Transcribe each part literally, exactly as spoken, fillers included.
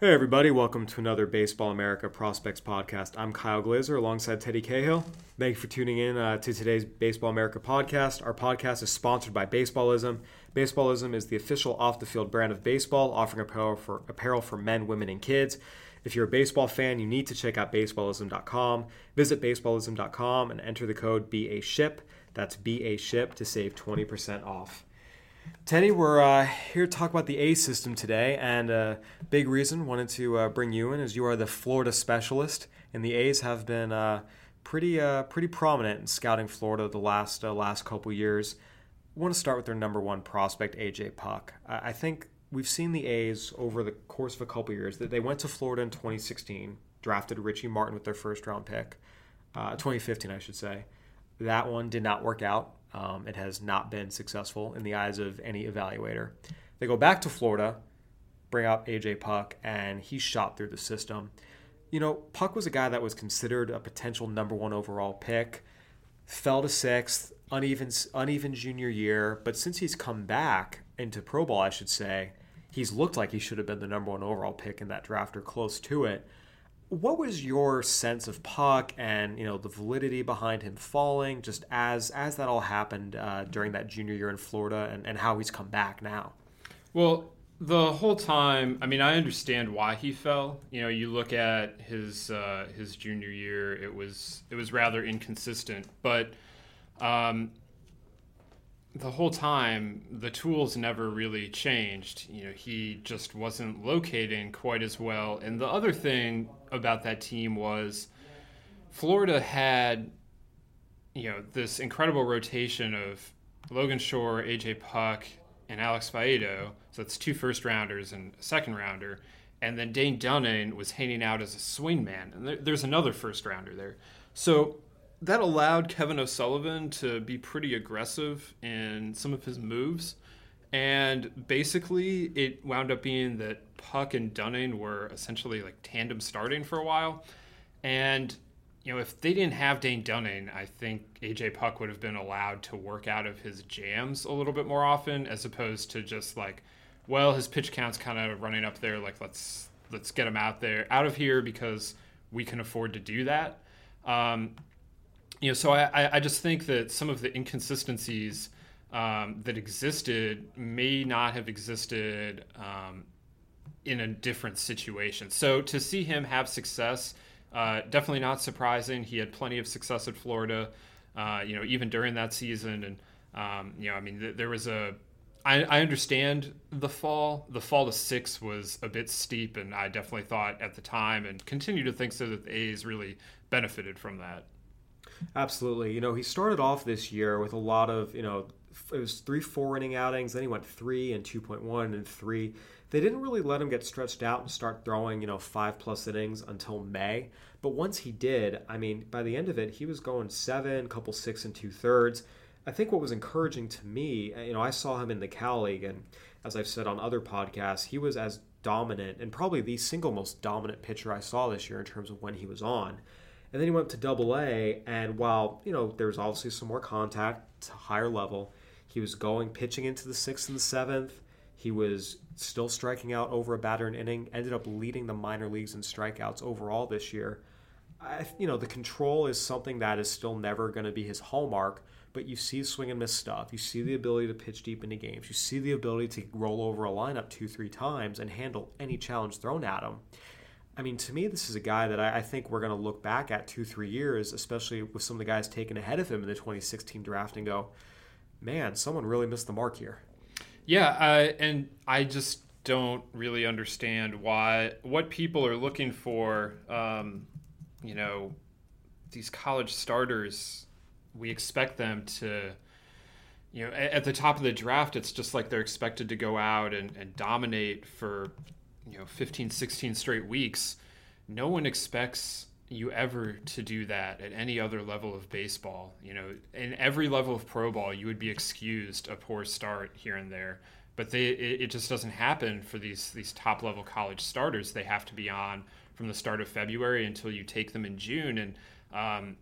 Hey everybody, welcome to another Baseball America Prospects podcast. I'm Kyle Glazer alongside Teddy Cahill. Thank you for tuning in uh, to today's Baseball America podcast. Our podcast is sponsored by Baseballism. Baseballism is the official off-the-field brand of baseball, offering apparel for, apparel for men, women, and kids. If you're a baseball fan, you need to check out baseballism dot com. Visit baseballism dot com and enter the code BASHIP. That's BASHIP to save twenty percent off. Teddy, we're uh, here to talk about the A system today, and a big reason wanted to uh, bring you in is you are the Florida specialist, and the A's have been uh, pretty uh, pretty prominent in scouting Florida the last uh, last couple years. I want to start with their number one prospect, A J. Puck. I-, I think we've seen the A's over the course of a couple years that they went to Florida in twenty sixteen, drafted Richie Martin with their first round pick, uh, twenty fifteen, I should say. That one did not work out. Um, it has not been successful in the eyes of any evaluator. They go back to Florida, bring out A J. Puck, and he shot through the system. You know, Puck was a guy that was considered a potential number one overall pick, fell to sixth, uneven, uneven junior year, but since he's come back into pro ball, I should say, he's looked like he should have been the number one overall pick in that draft or close to it. What was your sense of Puck and, you know, the validity behind him falling just as as that all happened uh, during that junior year in Florida and, and how he's come back now? Well, the whole time, I mean, I understand why he fell. You know, you look at his uh, his junior year, it was it was rather inconsistent. But um, the whole time, the tools never really changed. You know, he just wasn't locating quite as well. And the other thing about that team was Florida had, you know, this incredible rotation of Logan Shore, A J. Puck, and Alex Faedo. So it's two first rounders and a second rounder. And then Dane Dunning was hanging out as a swingman. And there, there's another first rounder there. So that allowed Kevin O'Sullivan to be pretty aggressive in some of his moves. And basically, it wound up being that Puck and Dunning were essentially like tandem starting for a while. And, you know, if they didn't have Dane Dunning, I think A J. Puck would have been allowed to work out of his jams a little bit more often, as opposed to just like, well, his pitch count's kind of running up there. Like, let's let's get him out there, out of here, because we can afford to do that. Um, you know, so I, I just think that some of the inconsistencies Um, that existed may not have existed um, in a different situation. So to see him have success, uh, definitely not surprising. He had plenty of success at Florida, uh, you know, even during that season. And, um, you know, I mean, th- there was a, I, I understand the fall. The fall to six was a bit steep, and I definitely thought at the time and continue to think so that the A's really benefited from that. Absolutely. You know, he started off this year with a lot of, you know, it was three four-inning outings. Then he went three and two point one and three. They didn't really let him get stretched out and start throwing, you know, five-plus innings until May. But once he did, I mean, by the end of it, he was going seven, couple six and two-thirds. I think what was encouraging to me, you know, I saw him in the Cal League, and as I've said on other podcasts, he was as dominant and probably the single most dominant pitcher I saw this year in terms of when he was on. And then he went up to Double A, and while, you know, there was obviously some more contact to higher level, he was going, pitching into the sixth and the seventh. He was still striking out over a batter an inning, ended up leading the minor leagues in strikeouts overall this year. I, you know, the control is something that is still never going to be his hallmark, but you see swing and miss stuff. You see the ability to pitch deep into games. You see the ability to roll over a lineup two, three times and handle any challenge thrown at him. I mean, to me, this is a guy that I, I think we're going to look back at two, three years, especially with some of the guys taken ahead of him in the twenty sixteen draft and go, man, someone really missed the mark here. Yeah, uh, and I just don't really understand why what people are looking for. Um, you know, these college starters, we expect them to, you know, at, at the top of the draft, it's just like they're expected to go out and, and dominate for, you know, fifteen, sixteen straight weeks. no one expects you ever to do that at any other level of baseball. You know, in every level of pro ball, you would be excused a poor start here and there, but they, it, it just doesn't happen for these, these top level college starters. They have to be on from the start of February until you take them in June. And, um,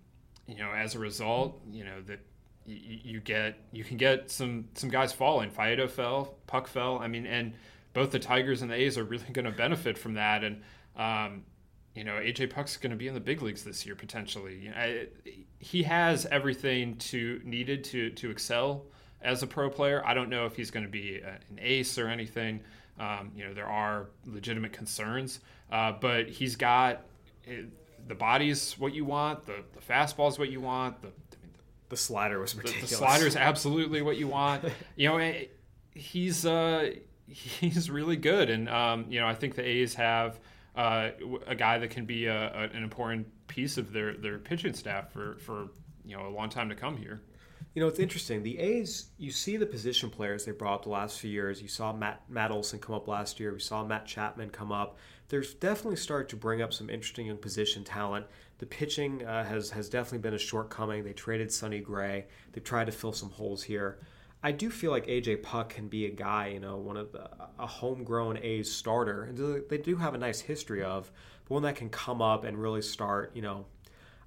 you know, as a result, you know, that you, you get, you can get some, some guys falling. Faedo fell, Puck fell. I mean, and both the Tigers and the A's are really going to benefit from that. And, um, you know, A J. Puck's going to be in the big leagues this year, potentially. You know, I, he has everything to needed to, to excel as a pro player. I don't know if he's going to be a, an ace or anything. Um, you know, there are legitimate concerns, uh, but he's got it, the body's what you want, the, the fastball's what you want. The, I mean, the, the slider was ridiculous. The, the slider's absolutely what you want. You know, it, he's uh, he's really good, and um, you know, I think the A's have Uh, a guy that can be a, a, an important piece of their, their pitching staff for, for you know a long time to come here. You know, it's interesting. The A's, you see the position players they brought up the last few years. You saw Matt, Matt Olson come up last year. We saw Matt Chapman come up. There's definitely started to bring up some interesting young position talent. The pitching uh, has, has definitely been a shortcoming. They traded Sonny Gray. They've tried to fill some holes here. I do feel like A J. Puck can be a guy, you know, one of the, a homegrown A's starter, and they do have a nice history of, but one that can come up and really start. You know,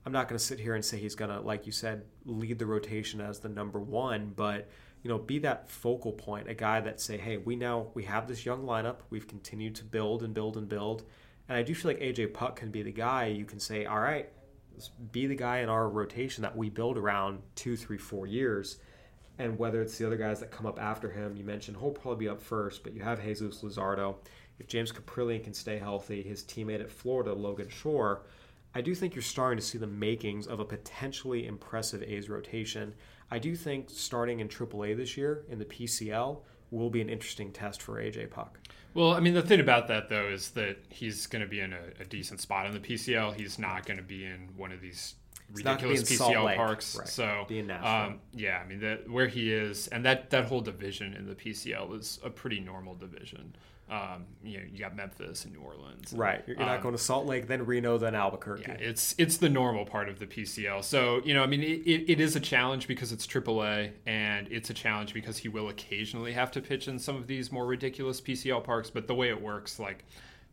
I'm not going to sit here and say he's going to, like you said, lead the rotation as the number one, but you know, be that focal point, a guy that say, hey, we now we have this young lineup, we've continued to build and build and build, and I do feel like A J. Puck can be the guy. You can say, all right, let's be the guy in our rotation that we build around two, three, four years. And whether it's the other guys that come up after him, you mentioned he'll probably be up first, but you have Jesús Luzardo. If James Kaprielian can stay healthy, his teammate at Florida, Logan Shore, I do think you're starting to see the makings of a potentially impressive A's rotation. I do think starting in triple A this year in the P C L will be an interesting test for A J. Puck. Well, I mean, the thing about that, though, is that he's going to be in a, a decent spot in the P C L. He's not going to be in one of these ridiculous P C L parks, right. So um, yeah, I mean that where he is, and that, that whole division in the P C L is a pretty normal division. Um, you know, you got Memphis and New Orleans, and, right? You're um, not going to Salt Lake, then Reno, then Albuquerque. Yeah, it's it's the normal part of the P C L. So you know, I mean, it, it, it is a challenge because it's triple A, and it's a challenge because he will occasionally have to pitch in some of these more ridiculous P C L parks. But the way it works, like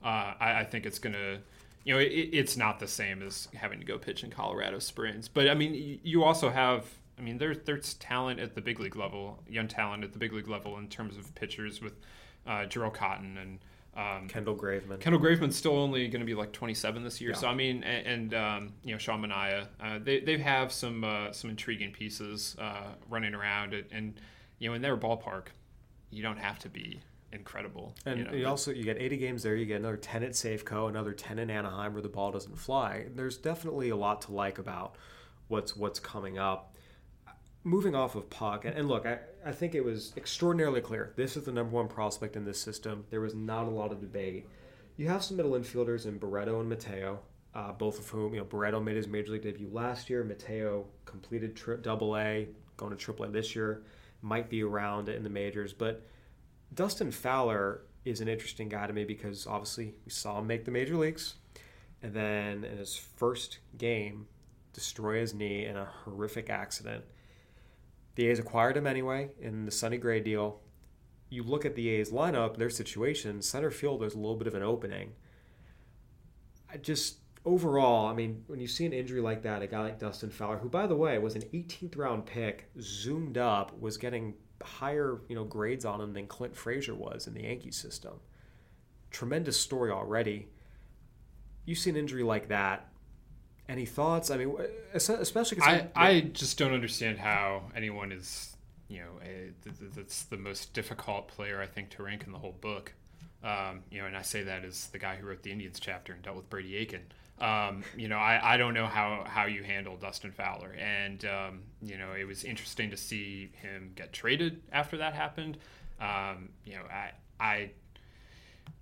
uh, I, I think it's going to. You know, it, it's not the same as having to go pitch in Colorado Springs. But, I mean, you also have, I mean, there, there's talent at the big league level, young talent at the big league level in terms of pitchers with uh, Jarrell Cotton and um, Kendall Graveman. Kendall Graveman's still only going to be like twenty-seven this year. Yeah. So, I mean, and, and um, you know, Sean Manaea, uh, they, they have some uh, some intriguing pieces uh, running around. And, and, you know, in their ballpark, you don't have to be incredible. And you, know, you also you get eighty games there. You get another ten at Safeco, another ten in Anaheim where the ball doesn't fly. There's definitely a lot to like about what's what's coming up. Moving off of Puck, and, and look, I, I think it was extraordinarily clear. This is the number one prospect in this system. There was not a lot of debate. You have some middle infielders in Barreto and Mateo, uh, both of whom, you know, Barreto made his major league debut last year. Mateo completed tri- double A, going to triple A this year. Might be around in the majors, but Dustin Fowler is an interesting guy to me because obviously we saw him make the major leagues and then in his first game destroy his knee in a horrific accident. The A's acquired him anyway in the Sonny Gray deal. You look at the A's lineup, their situation, center field, there's a little bit of an opening. I just overall, I mean, when you see an injury like that, a guy like Dustin Fowler, who by the way was an eighteenth round pick, zoomed up, was getting higher, you know, grades on him than Clint Frazier was in the Yankees system. Tremendous story already. You see an injury like that. Any thoughts? I mean, especially because I, yeah. I just don't understand how anyone is, you know, a, that's the most difficult player I think to rank in the whole book. Um, you know, and I say that as the guy who wrote the Indians chapter and dealt with Brady Aiken. Um, you know, I, I don't know how, how you handle Dustin Fowler. And, um, you know, it was interesting to see him get traded after that happened. Um, you know, I, I,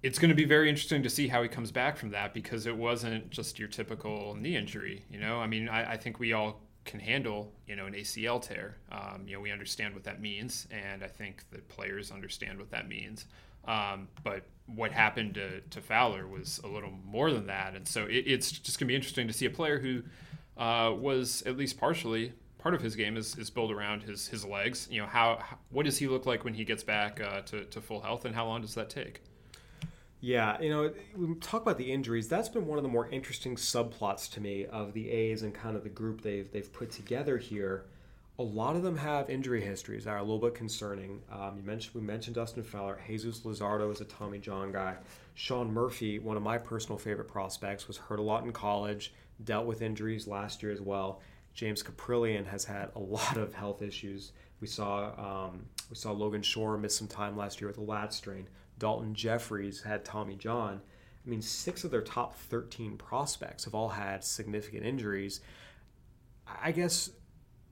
it's going to be very interesting to see how he comes back from that because it wasn't just your typical knee injury. You know, I mean, I, I think we all can handle, you know, an A C L tear. Um, you know, we understand what that means. And I think that players understand what that means. Um, but what happened to, to Fowler was a little more than that. And so it, it's just going to be interesting to see a player who uh, was at least partially part of his game is, is built around his, his legs. You know, how, how what does he look like when he gets back uh, to, to full health, and how long does that take? Yeah, you know, when we talk about the injuries, that's been one of the more interesting subplots to me of the A's and kind of the group they've they've put together here. A lot of them have injury histories that are a little bit concerning. Um, you mentioned we mentioned Dustin Fowler. Jesús Luzardo is a Tommy John guy. Sean Murphy, one of my personal favorite prospects, was hurt a lot in college, dealt with injuries last year as well. James Kaprielian has had a lot of health issues. We saw um, we saw Logan Shore miss some time last year with a lat strain. Dalton Jeffries had Tommy John. I mean, six of their top thirteen prospects have all had significant injuries. I guess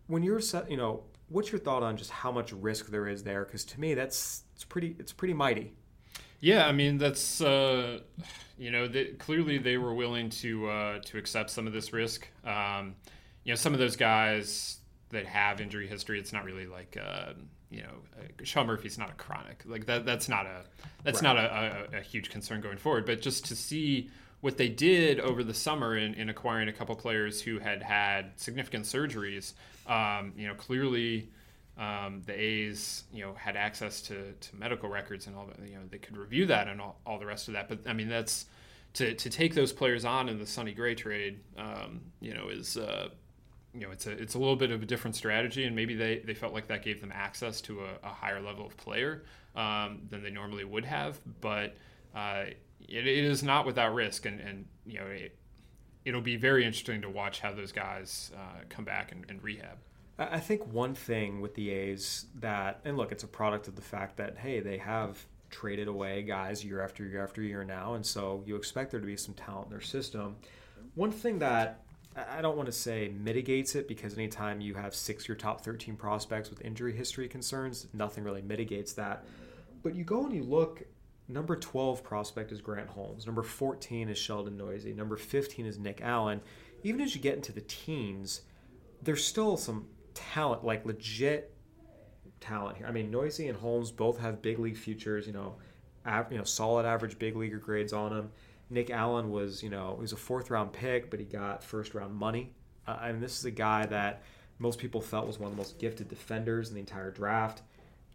when you're set, you know, what's your thought on just how much risk there is there? Because to me, that's it's pretty it's pretty mighty. Yeah, I mean, that's uh, you know, they, clearly they were willing to uh, to accept some of this risk. Um, you know, some of those guys that have injury history, it's not really like. Uh, You know, Sean Murphy's not a chronic, like that. That's not a that's right. not a, a, a huge concern going forward. But just to see what they did over the summer in, in acquiring a couple players who had had significant surgeries, um, you know, clearly um, the A's, you know, had access to, to medical records and all that. You know, they could review that and all, all the rest of that. But I mean, that's to to take those players on in the Sonny Gray trade, um, you know, is. Uh, You know, it's a it's a little bit of a different strategy, and maybe they, they felt like that gave them access to a, a higher level of player um, than they normally would have. But uh, it, it is not without risk, and, and you know, it, it'll be very interesting to watch how those guys uh, come back and, and rehab. I think one thing with the A's that, and look, it's a product of the fact that, hey, they have traded away guys year after year after year now, and so you expect there to be some talent in their system. One thing that I don't want to say mitigates it, because anytime you have six of your top thirteen prospects with injury history concerns, nothing really mitigates that. But you go and you look, number twelve prospect is Grant Holmes. Number fourteen is Sheldon Neuse. Number fifteen is Nick Allen. Even as you get into the teens, there's still some talent, like legit talent here. I mean, Neuse and Holmes both have big league futures, you know, av- you know, solid average big leaguer grades on them. Nick Allen was, you know, he was a fourth-round pick, but he got first-round money. Uh, I mean, this is a guy that most people felt was one of the most gifted defenders in the entire draft.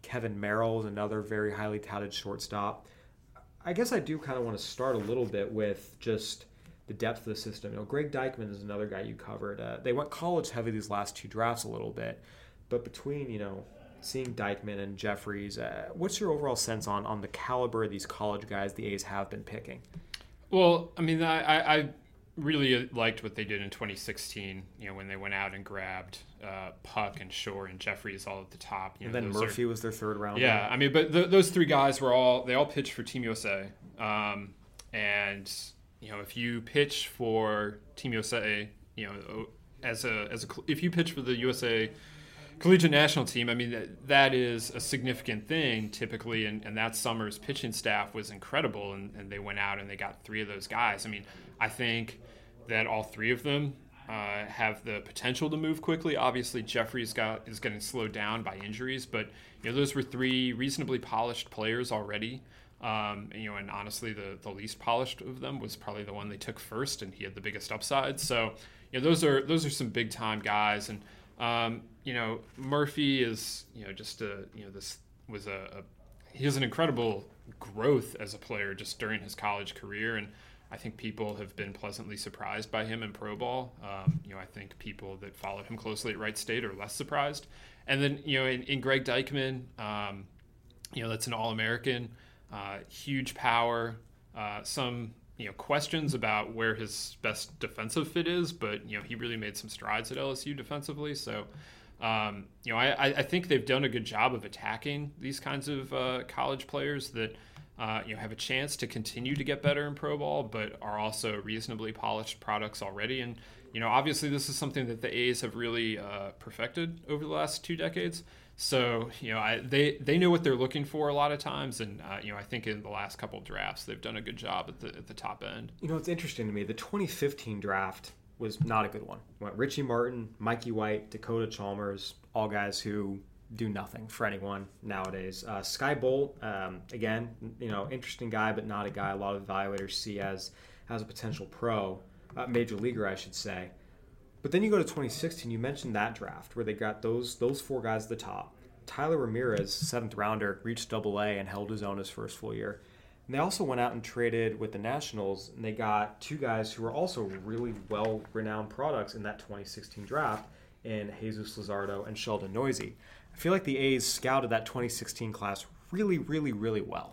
Kevin Merrill is another very highly touted shortstop. I guess I do kind of want to start a little bit with just the depth of the system. You know, Greg Deichmann is another guy you covered. Uh, they went college-heavy these last two drafts a little bit, but between, you know, seeing Deichmann and Jeffries, uh, what's your overall sense on on the caliber of these college guys the A's have been picking? Well, I mean, I, I really liked what they did in twenty sixteen, you know, when they went out and grabbed uh, Puck and Shore and Jeffries all at the top. You know, and then Murphy are, was their third round. Yeah, I mean, but th- those three guys were all, they all pitched for Team U S A. Um, and, you know, if you pitch for Team U S A, you know, as a, as a, if you pitch for the U S A collegiate national team, I mean, that, that is a significant thing typically, and, and that summer's pitching staff was incredible, and, and they went out and they got three of those guys. I mean, I think that all three of them uh, have the potential to move quickly. Obviously, Jeffries got is getting slowed down by injuries, but you know, those were three reasonably polished players already. Um, you know, and honestly, the, the least polished of them was probably the one they took first, and he had the biggest upside. So, you know, those are those are some big time guys, and. Um, you know, Murphy is, you know, just a, you know, this was a, a, he has an incredible growth as a player just during his college career. And I think people have been pleasantly surprised by him in pro ball. Um, you know, I think people that followed him closely at Wright State are less surprised. And then, you know, in, in Greg Deichmann, um, you know, that's an All-American, uh, huge power, uh, some, you know, questions about where his best defensive fit is, but, you know, he really made some strides at L S U defensively. So, um, you know, I, I think they've done a good job of attacking these kinds of uh, college players that, uh, you know, have a chance to continue to get better in pro ball, but are also reasonably polished products already. And, you know, obviously this is something that the A's have really uh, perfected over the last two decades. So, you know, I, they, they know what they're looking for a lot of times. And, uh, you know, I think in the last couple of drafts, they've done a good job at the at the top end. You know, it's interesting to me. The twenty fifteen draft was not a good one. Went Richie Martin, Mikey White, Dakota Chalmers, all guys who do nothing for anyone nowadays. Uh, Sky Bolt, um, again, you know, interesting guy, but not a guy a lot of evaluators see as as a potential pro, uh, major leaguer, I should say. But then you go to twenty sixteen. You mentioned that draft where they got those those four guys at the top. Tyler Ramirez, seventh rounder, reached Double A and held his own his first full year. And they also went out and traded with the Nationals, and they got two guys who were also really well-renowned products in that twenty sixteen draft in Jesús Luzardo and Sheldon Neuse. I feel like the A's scouted that twenty sixteen class really, really, really well.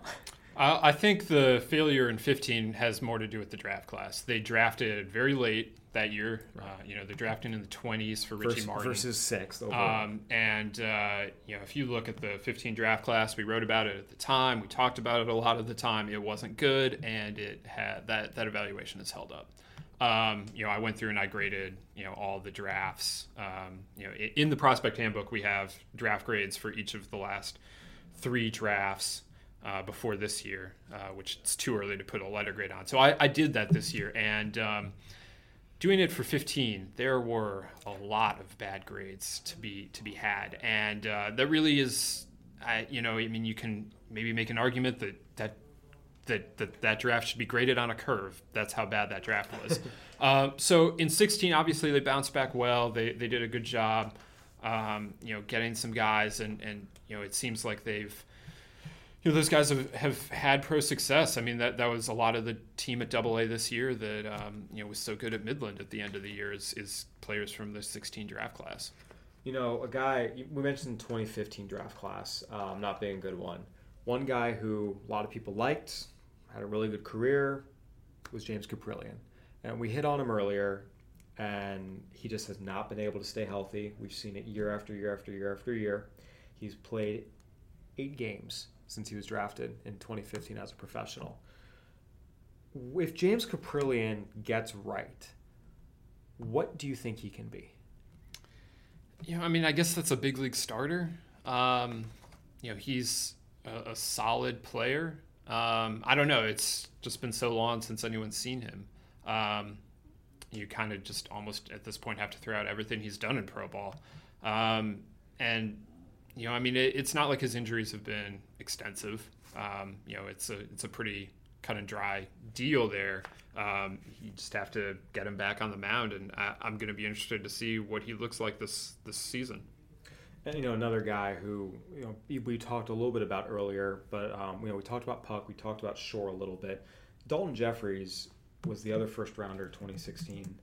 I think the failure in fifteen has more to do with the draft class. They drafted very late that year. Right. Uh, you know, they're drafting in the twenties for Richie First, Martin. Versus sixth overall. Um, and, uh, you know, if you look at the fifteen draft class, we wrote about it at the time. We talked about it a lot of the time. It wasn't good, and it had that, that evaluation has held up. Um, you know, I went through and I graded, you know, all the drafts. Um, you know, in the prospect handbook, we have draft grades for each of the last three drafts. Uh, before this year, uh, which it's too early to put a letter grade on. So I, I did that this year, and um, doing it for fifteen, there were a lot of bad grades to be to be had, and uh, that really is, I, you know, I mean, you can maybe make an argument that that that that, that draft should be graded on a curve. That's how bad that draft was. um, so in sixteen, obviously they bounced back well. They they did a good job, um, you know, getting some guys, and and you know, it seems like they've. You know, those guys have, have had pro success. I mean, that, that was a lot of the team at Double A this year that um, you know was so good at Midland at the end of the year is, is players from the sixteen draft class. You know, a guy we mentioned the twenty fifteen draft class, um, not being a good one. One guy who a lot of people liked, had a really good career, was James Kaprielian, and we hit on him earlier, and he just has not been able to stay healthy. We've seen it year after year after year after year. He's played eight games since he was drafted in twenty fifteen as a professional. If James Kaprielian gets right, what do you think he can be? You know, I mean, I guess that's a big league starter. Um, you know, he's a, a solid player. Um, I don't know. It's just been so long since anyone's seen him. Um, you kind of just almost at this point have to throw out everything he's done in pro ball. Um, and, You know, I mean, it, it's not like his injuries have been extensive. Um, you know, it's a it's a pretty cut and dry deal there. Um, you just have to get him back on the mound, and I, I'm going to be interested to see what he looks like this this season. And you know, another guy who you know we talked a little bit about earlier, but um, you know, we talked about Puck, we talked about Shore a little bit. Dalton Jeffries was the other first rounder, twenty sixteen.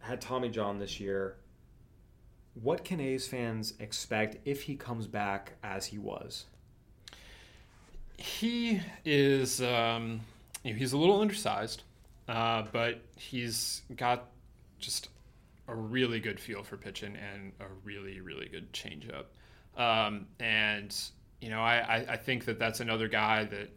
Had Tommy John this year. What can A's fans expect if he comes back as he was? He is, um, you know, he's a little undersized, uh, but he's got just a really good feel for pitching and a really, really good changeup. Um, and, you know, I, I, I think that that's another guy that,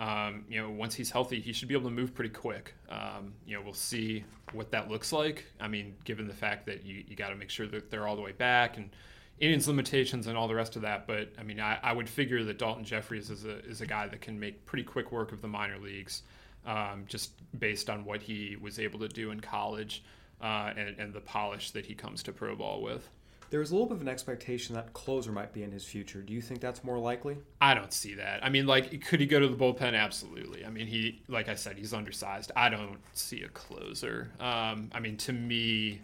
um, you know, once he's healthy, he should be able to move pretty quick. Um, you know, we'll see what that looks like. I mean, given the fact that you, you got to make sure that they're all the way back and innings limitations and all the rest of that. But I mean, I, I would figure that Dalton Jeffries is a, is a guy that can make pretty quick work of the minor leagues, um, just based on what he was able to do in college, uh, and, and the polish that he comes to pro ball with. There's a little bit of an expectation that closer might be in his future. Do you think that's more likely? I don't see that. I mean, like, could he go to the bullpen? Absolutely. I mean, he, like I said, he's undersized. I don't see a closer. Um, I mean, to me,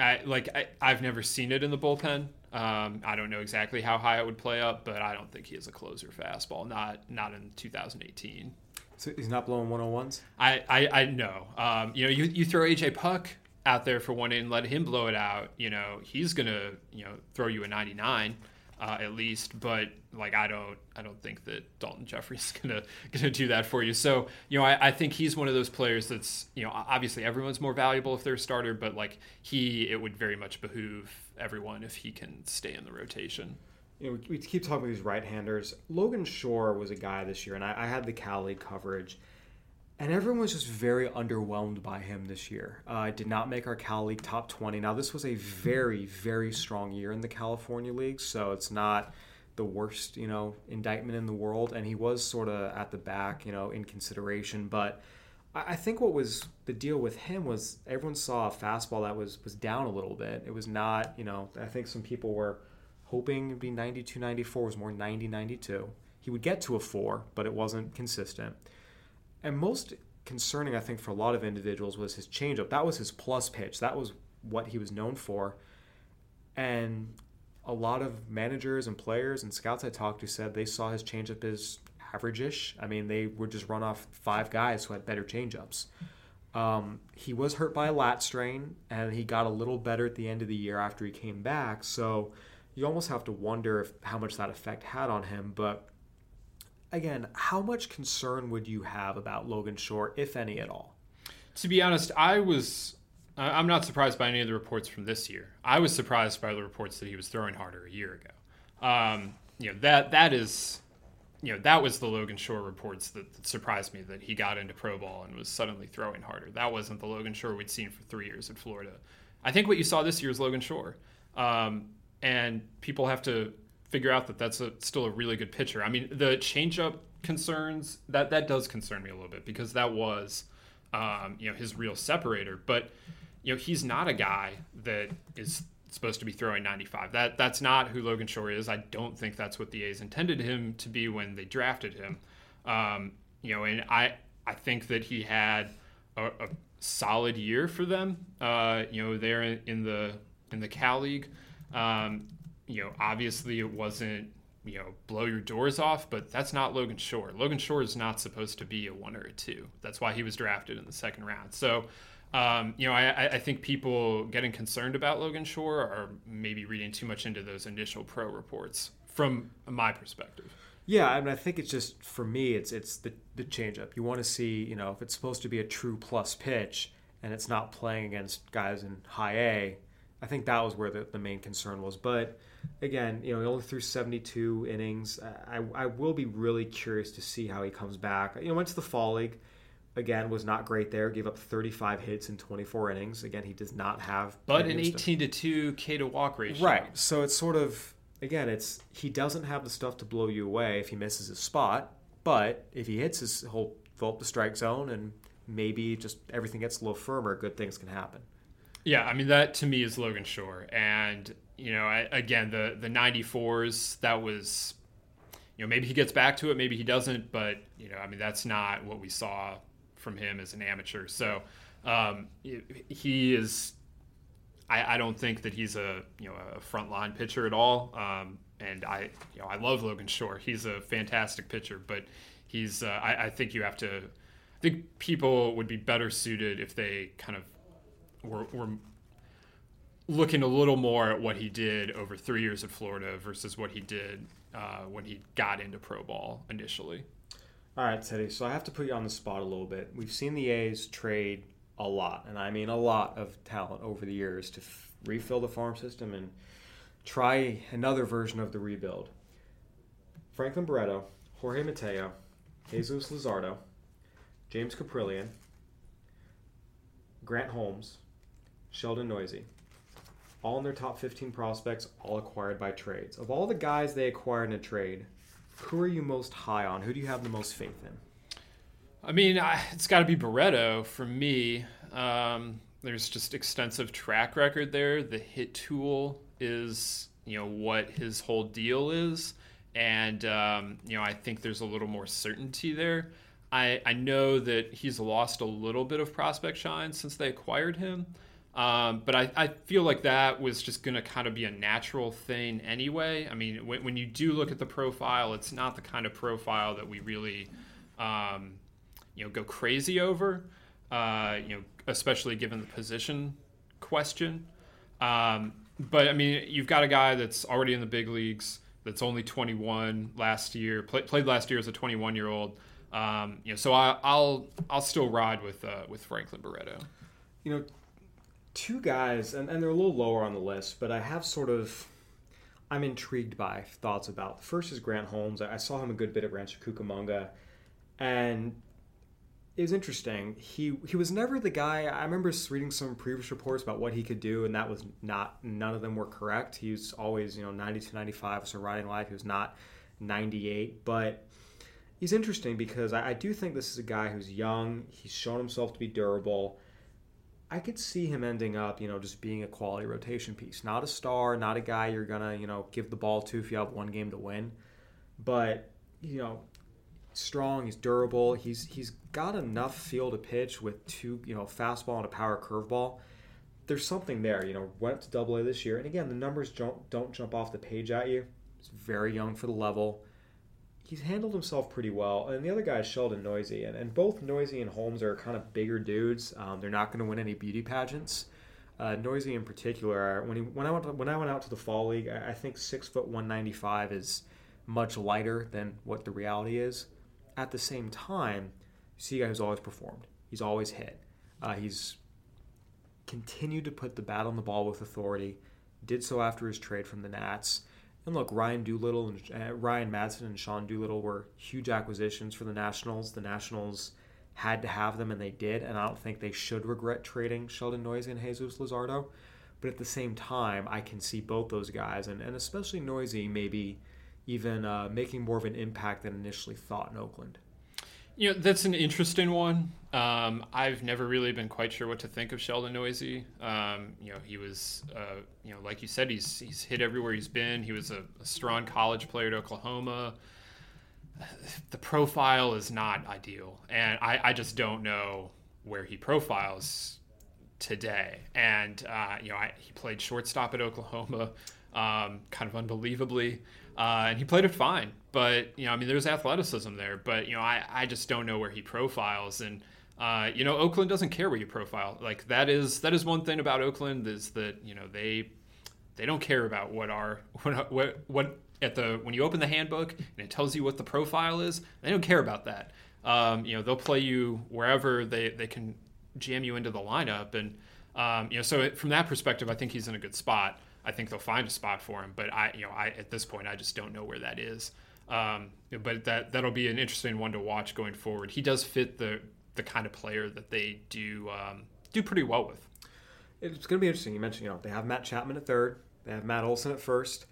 I, like, I, I've never seen it in the bullpen. Um, I don't know exactly how high it would play up, but I don't think he has a closer fastball, not not in two thousand eighteen. So he's not blowing one oh ones? I, I, I know. Um, you know, you, you throw A J. Puck out there for one inning, let him blow it out. You know, he's gonna, you know, throw you a ninety-nine, uh, at least. But like, I don't, I don't think that Dalton Jeffries is gonna gonna do that for you. So you know, I, I think he's one of those players that's, you know, obviously everyone's more valuable if they're a starter, but like he, it would very much behoove everyone if he can stay in the rotation. You know, we, we keep talking about these right-handers. Logan Shore was a guy this year, and I, I had the Cal League coverage. And everyone was just very underwhelmed by him this year. Uh, did not make our Cal League top twenty. Now, this was a very, very strong year in the California League, so it's not the worst, you know, indictment in the world. And he was sort of at the back, you know, in consideration. But I think what was the deal with him was everyone saw a fastball that was, was down a little bit. It was not, you know, I think some people were hoping it'd be ninety-two ninety-four. It was more ninety ninety-two. He would get to a four, but it wasn't consistent. And most concerning, I think, for a lot of individuals was his changeup. That was his plus pitch. That was what he was known for. And a lot of managers and players and scouts I talked to said they saw his changeup as average-ish. I mean, they would just run off five guys who had better changeups. Um, he was hurt by a lat strain, and he got a little better at the end of the year after he came back. So you almost have to wonder if, how much that effect had on him. But again, how much concern would you have about Logan Shore, if any at all? To be honest, I was... I'm not surprised by any of the reports from this year. I was surprised by the reports that he was throwing harder a year ago. Um, you know, that that is, you know, that was the Logan Shore reports that, that surprised me, that he got into pro ball and was suddenly throwing harder. That wasn't the Logan Shore we'd seen for three years at Florida. I think what you saw this year is Logan Shore. Um, and people have to figure out that that's a, still a really good pitcher. I mean, the changeup concerns, that, that does concern me a little bit, because that was, um, you know, his real separator. But you know, he's not a guy that is supposed to be throwing ninety-five. That that's not who Logan Shore is. I don't think that's what the A's intended him to be when they drafted him. Um, you know, and I I think that he had a, a solid year for them. Uh, you know, there in, in the in the Cal League. Um, you know, obviously it wasn't, you know, blow your doors off, but that's not Logan Shore. Logan Shore is not supposed to be a one or a two. That's why he was drafted in the second round. So. Um, you know, I, I think people getting concerned about Logan Shore are maybe reading too much into those initial pro reports from my perspective. Yeah, I mean, I think it's just, for me, it's it's the, the changeup. You want to see, you know, if it's supposed to be a true plus pitch and it's not playing against guys in high A, I think that was where the, the main concern was. But again, you know, he only threw seventy-two innings. I, I will be really curious to see how he comes back. You know, went to the Fall League. Again, was not great there. Gave up thirty-five hits in twenty-four innings. Again, he does not have... But an eighteen to two K to walk ratio. Right. So it's sort of... Again, it's he doesn't have the stuff to blow you away if he misses his spot. But if he hits his whole... Fill up the strike zone and maybe just everything gets a little firmer, good things can happen. Yeah, I mean, that to me is Logan Shore. And, you know, I, again, the, the ninety-fours, that was... You know, maybe he gets back to it, maybe he doesn't. But, you know, I mean, that's not what we saw from him as an amateur. So um, he is, I, I don't think that he's a, you know, a frontline pitcher at all. Um, and I, you know, I love Logan Shore. He's a fantastic pitcher, but he's, uh, I, I think you have to, I think people would be better suited if they kind of were, were looking a little more at what he did over three years at Florida versus what he did uh, when he got into pro ball initially. All right, Teddy, so I have to put you on the spot a little bit. We've seen the A's trade a lot, and I mean a lot of talent over the years to f- refill the farm system and try another version of the rebuild. Franklin Barreto, Jorge Mateo, Jesús Luzardo, James Kaprielian, Grant Holmes, Sheldon Neuse, all in their top fifteen prospects, all acquired by trades. Of all the guys they acquired in a trade, who are you most high on? Who do you have the most faith in? I mean, I, it's got to be Barreto for me. Um, there's just extensive track record there. The hit tool is, you know, what his whole deal is. And, um, you know, I think there's a little more certainty there. I, I know that he's lost a little bit of prospect shine since they acquired him. Um, but I, I feel like that was just going to kind of be a natural thing anyway. I mean, when, when you do look at the profile, it's not the kind of profile that we really, um, you know, go crazy over, uh, you know, especially given the position question. Um, but, I mean, you've got a guy that's already in the big leagues, that's only twenty-one last year, play, played last year as a twenty-one-year-old. Um, you know, so I, I'll I'll still ride with uh, with Franklin Barreto. You know, two guys, and, and they're a little lower on the list, but I have sort of, I'm intrigued by thoughts about. The first is Grant Holmes. I saw him a good bit at Rancho Cucamonga, and it was interesting. He he was never the guy. I remember reading some previous reports about what he could do, and that was not, none of them were correct. He was always, you know, ninety to ninety-five, so riding life. He was not ninety-eight, but he's interesting because I, I do think this is a guy who's young. He's shown himself to be durable. I could see him ending up, you know, just being a quality rotation piece. Not a star, not a guy you're going to, you know, give the ball to if you have one game to win. But, you know, strong, he's durable. He's he's got enough feel to pitch with two, you know, fastball and a power curveball. There's something there, you know, went up to Double A this year. And again, the numbers don't, don't jump off the page at you. He's very young for the level. He's handled himself pretty well. And the other guy is Sheldon Neuse. And, and both Neuse and Holmes are kind of bigger dudes. Um, they're not going to win any beauty pageants. Uh, Neuse in particular, when he, when I went to, when I went out to the fall league, I, I think six foot one ninety-five is much lighter than what the reality is. At the same time, you see a guy who's always performed. He's always hit. Uh, he's continued to put the bat on the ball with authority. Did so after his trade from the Nats. And look, Ryan Doolittle and uh, Ryan Madsen and Sean Doolittle were huge acquisitions for the Nationals. The Nationals had to have them, and they did. And I don't think they should regret trading Sheldon Neuse and Jesús Luzardo. But at the same time, I can see both those guys, and, and especially Neuse, maybe even uh, making more of an impact than initially thought in Oakland. You know, that's an interesting one. Um, I've never really been quite sure what to think of Sheldon Neuse. Um, you know, he was, uh, you know, like you said, he's he's hit everywhere he's been. He was a, a strong college player at Oklahoma. The profile is not ideal, and I, I just don't know where he profiles today. And uh, you know, I, he played shortstop at Oklahoma, um, kind of unbelievably. Uh, and he played it fine, but, you know, I mean, there's athleticism there, but, you know, I, I just don't know where he profiles. And, uh, you know, Oakland doesn't care where you profile. Like, that is that is one thing about Oakland, is that, you know, they they don't care about what are what what, what at the when you open the handbook and it tells you what the profile is. They don't care about that. Um, you know, they'll play you wherever they, they can jam you into the lineup. And, um, you know, so it, from that perspective, I think he's in a good spot. I think they'll find a spot for him, but I, you know, I at this point I just don't know where that is. Um, but that that'll be an interesting one to watch going forward. He does fit the the kind of player that they do um, do pretty well with. It's going to be interesting. You mentioned, you know, they have Matt Chapman at third, they have Matt Olson at first.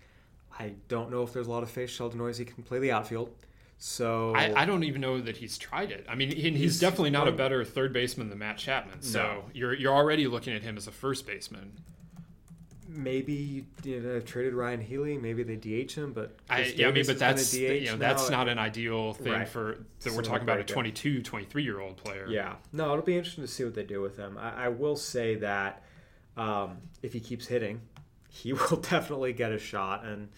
I don't know if there's a lot of faith Sheldon Neuse can play the outfield. So I, I don't even know that he's tried it. I mean, he's, he's definitely not a better third baseman than Matt Chapman. So no. you're you're already looking at him as a first baseman. Maybe you know, traded Ryan Healy. Maybe they D H him, but I, yeah, I mean, but that's you know, that's not an ideal thing right. for that. So we're talking about a twenty-two, twenty-three year old player. Yeah, no, it'll be interesting to see what they do with him. I, I will say that um, if he keeps hitting, he will definitely get a shot, and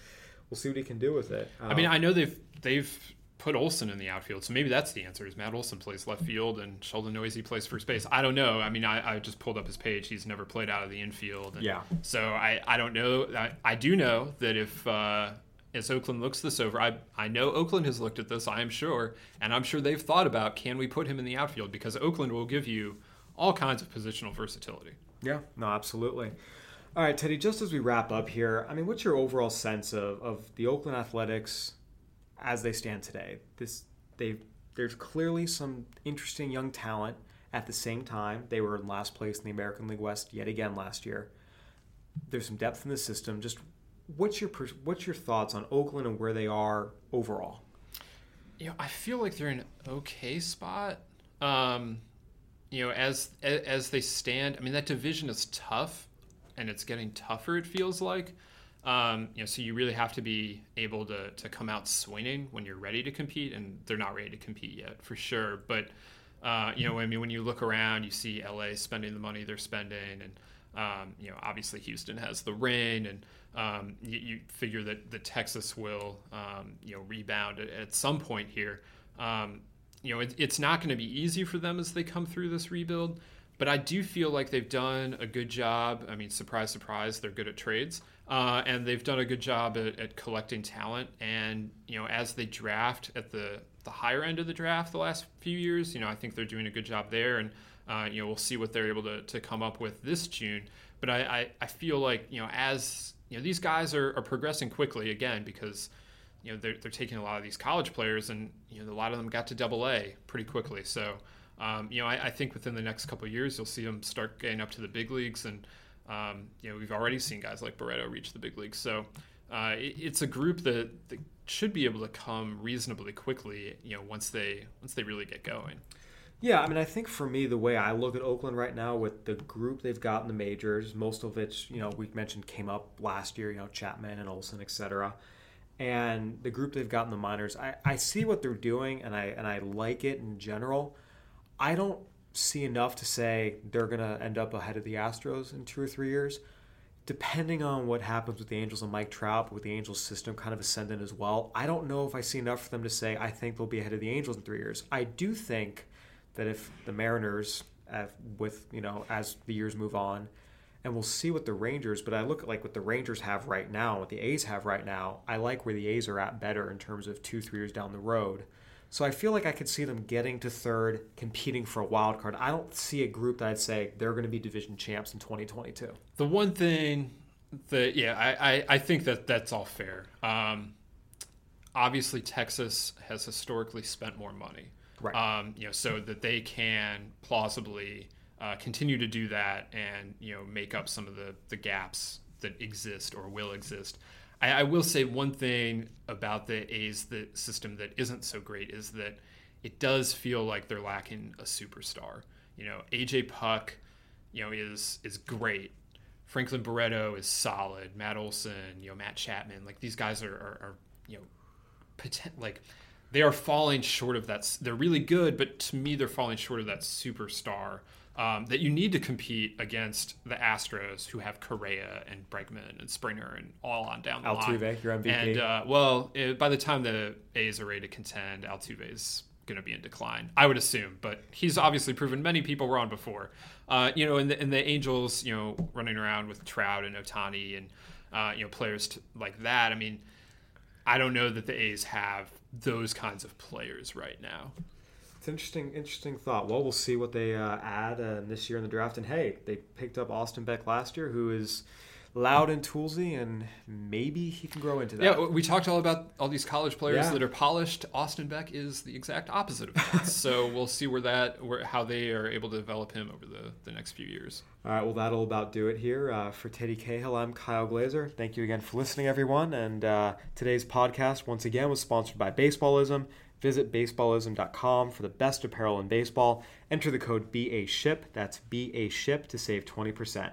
we'll see what he can do with it. Um, I mean, I know they've they've put Olson in the outfield, so maybe that's the answer. Is Matt Olson plays left field and Sheldon Neuse plays first base. I don't know. I mean, I, I just pulled up his page. He's never played out of the infield. And yeah. So I, I don't know. I, I do know that if uh, as Oakland looks this over, I I know Oakland has looked at this, I am sure, and I'm sure they've thought about, can we put him in the outfield? Because Oakland will give you all kinds of positional versatility. Yeah, no, absolutely. All right, Teddy, just as we wrap up here, I mean, what's your overall sense of, of the Oakland Athletics as they stand today? This they there's clearly some interesting young talent. At the same time, they were in last place in the American League West yet again last year. There's some depth in the system. Just what's your what's your thoughts on Oakland and where they are overall? You know, I feel like they're in an okay spot. Um, you know, as as they stand, I mean, that division is tough, and it's getting tougher. It feels like. Um, you know, so you really have to be able to to come out swinging when you're ready to compete, and they're not ready to compete yet, for sure. But uh, you know, I mean, when you look around, you see L A spending the money they're spending, and um, you know, obviously Houston has the rain, and um, you, you figure that the Texas will um, you know rebound at, at some point here. Um, you know, it, it's not going to be easy for them as they come through this rebuild, but I do feel like they've done a good job. I mean, surprise, surprise, they're good at trades. Uh, and they've done a good job at, at collecting talent. And, you know, as they draft at the, the higher end of the draft the last few years, you know, I think they're doing a good job there. And, uh, you know, we'll see what they're able to, to come up with this June. But I, I, I feel like, you know, as, you know, these guys are, are progressing quickly again because, you know, they're, they're taking a lot of these college players and, you know, a lot of them got to Double A pretty quickly. So, um, you know, I, I think within the next couple of years, you'll see them start getting up to the big leagues and, Um, you know, we've already seen guys like Barreto reach the big leagues. So uh, it, it's a group that, that should be able to come reasonably quickly, you know, once they once they really get going. Yeah, I mean, I think for me, the way I look at Oakland right now with the group they've got in the majors, most of which, you know, we mentioned came up last year, you know, Chapman and Olson, et cetera, and the group they've got in the minors, I, I see what they're doing, and I and I like it in general. I don't see enough to say they're going to end up ahead of the Astros in two or three years, depending on what happens with the Angels and Mike Trout, but with the Angels system kind of ascendant as well. I don't know if I see enough for them to say I think they'll be ahead of the Angels in three years. I do think that if the Mariners, uh, with you know, as the years move on, and we'll see what the Rangers, but I look at like what the Rangers have right now, what the A's have right now, I like where the A's are at better in terms of two, three years down the road. So I feel like I could see them getting to third, competing for a wild card. I don't see a group that I'd say they're going to be division champs in twenty twenty-two. The one thing that, yeah, I, I, I think that that's all fair. Um, obviously, Texas has historically spent more money. Right. Um, you know, so that they can plausibly uh, continue to do that and, you know, make up some of the, the gaps that exist or will exist. I will say one thing about the A's the system that isn't so great is that it does feel like they're lacking a superstar. You know, A J. Puck, you know, is is great. Franklin Barreto is solid. Matt Olson, you know, Matt Chapman, like these guys are, are, are you know, potent, like they are falling short of that. They're really good, but to me, they're falling short of that superstar um, that you need to compete against the Astros, who have Correa and Bregman and Springer and all on down the Altuve, line. Altuve, your M V P. And, uh, well, it, by the time the A's are ready to contend, Altuve's going to be in decline, I would assume. But he's obviously proven many people wrong before. Uh, you know, and the, and the Angels, you know, running around with Trout and Ohtani and, uh, you know, players t- like that. I mean, I don't know that the A's have those kinds of players right now. It's interesting, interesting thought. Well, we'll see what they uh, add uh, this year in the draft. And hey, they picked up Austin Beck last year, who is loud and toolsy, and maybe he can grow into that. Yeah, we talked all about all these college players yeah. that are polished. Austin Beck is the exact opposite of that. So we'll see where that, where how they are able to develop him over the, the next few years. All right, well, that'll about do it here. Uh, for Teddy Cahill, I'm Kyle Glazer. Thank you again for listening, everyone. And uh, today's podcast, once again, was sponsored by Baseballism. Visit baseballism dot com for the best apparel in baseball. Enter the code BASHIP, that's BASHIP, to save twenty percent.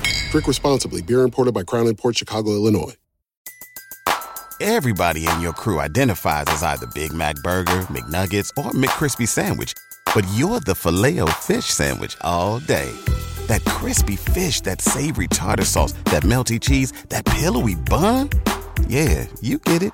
Drink responsibly. Beer imported by Crown Imports, Chicago, Illinois. Everybody in your crew identifies as either Big Mac Burger, McNuggets, or McCrispy Sandwich. But you're the Filet-O-Fish Sandwich all day. That crispy fish, that savory tartar sauce, that melty cheese, that pillowy bun. Yeah, you get it.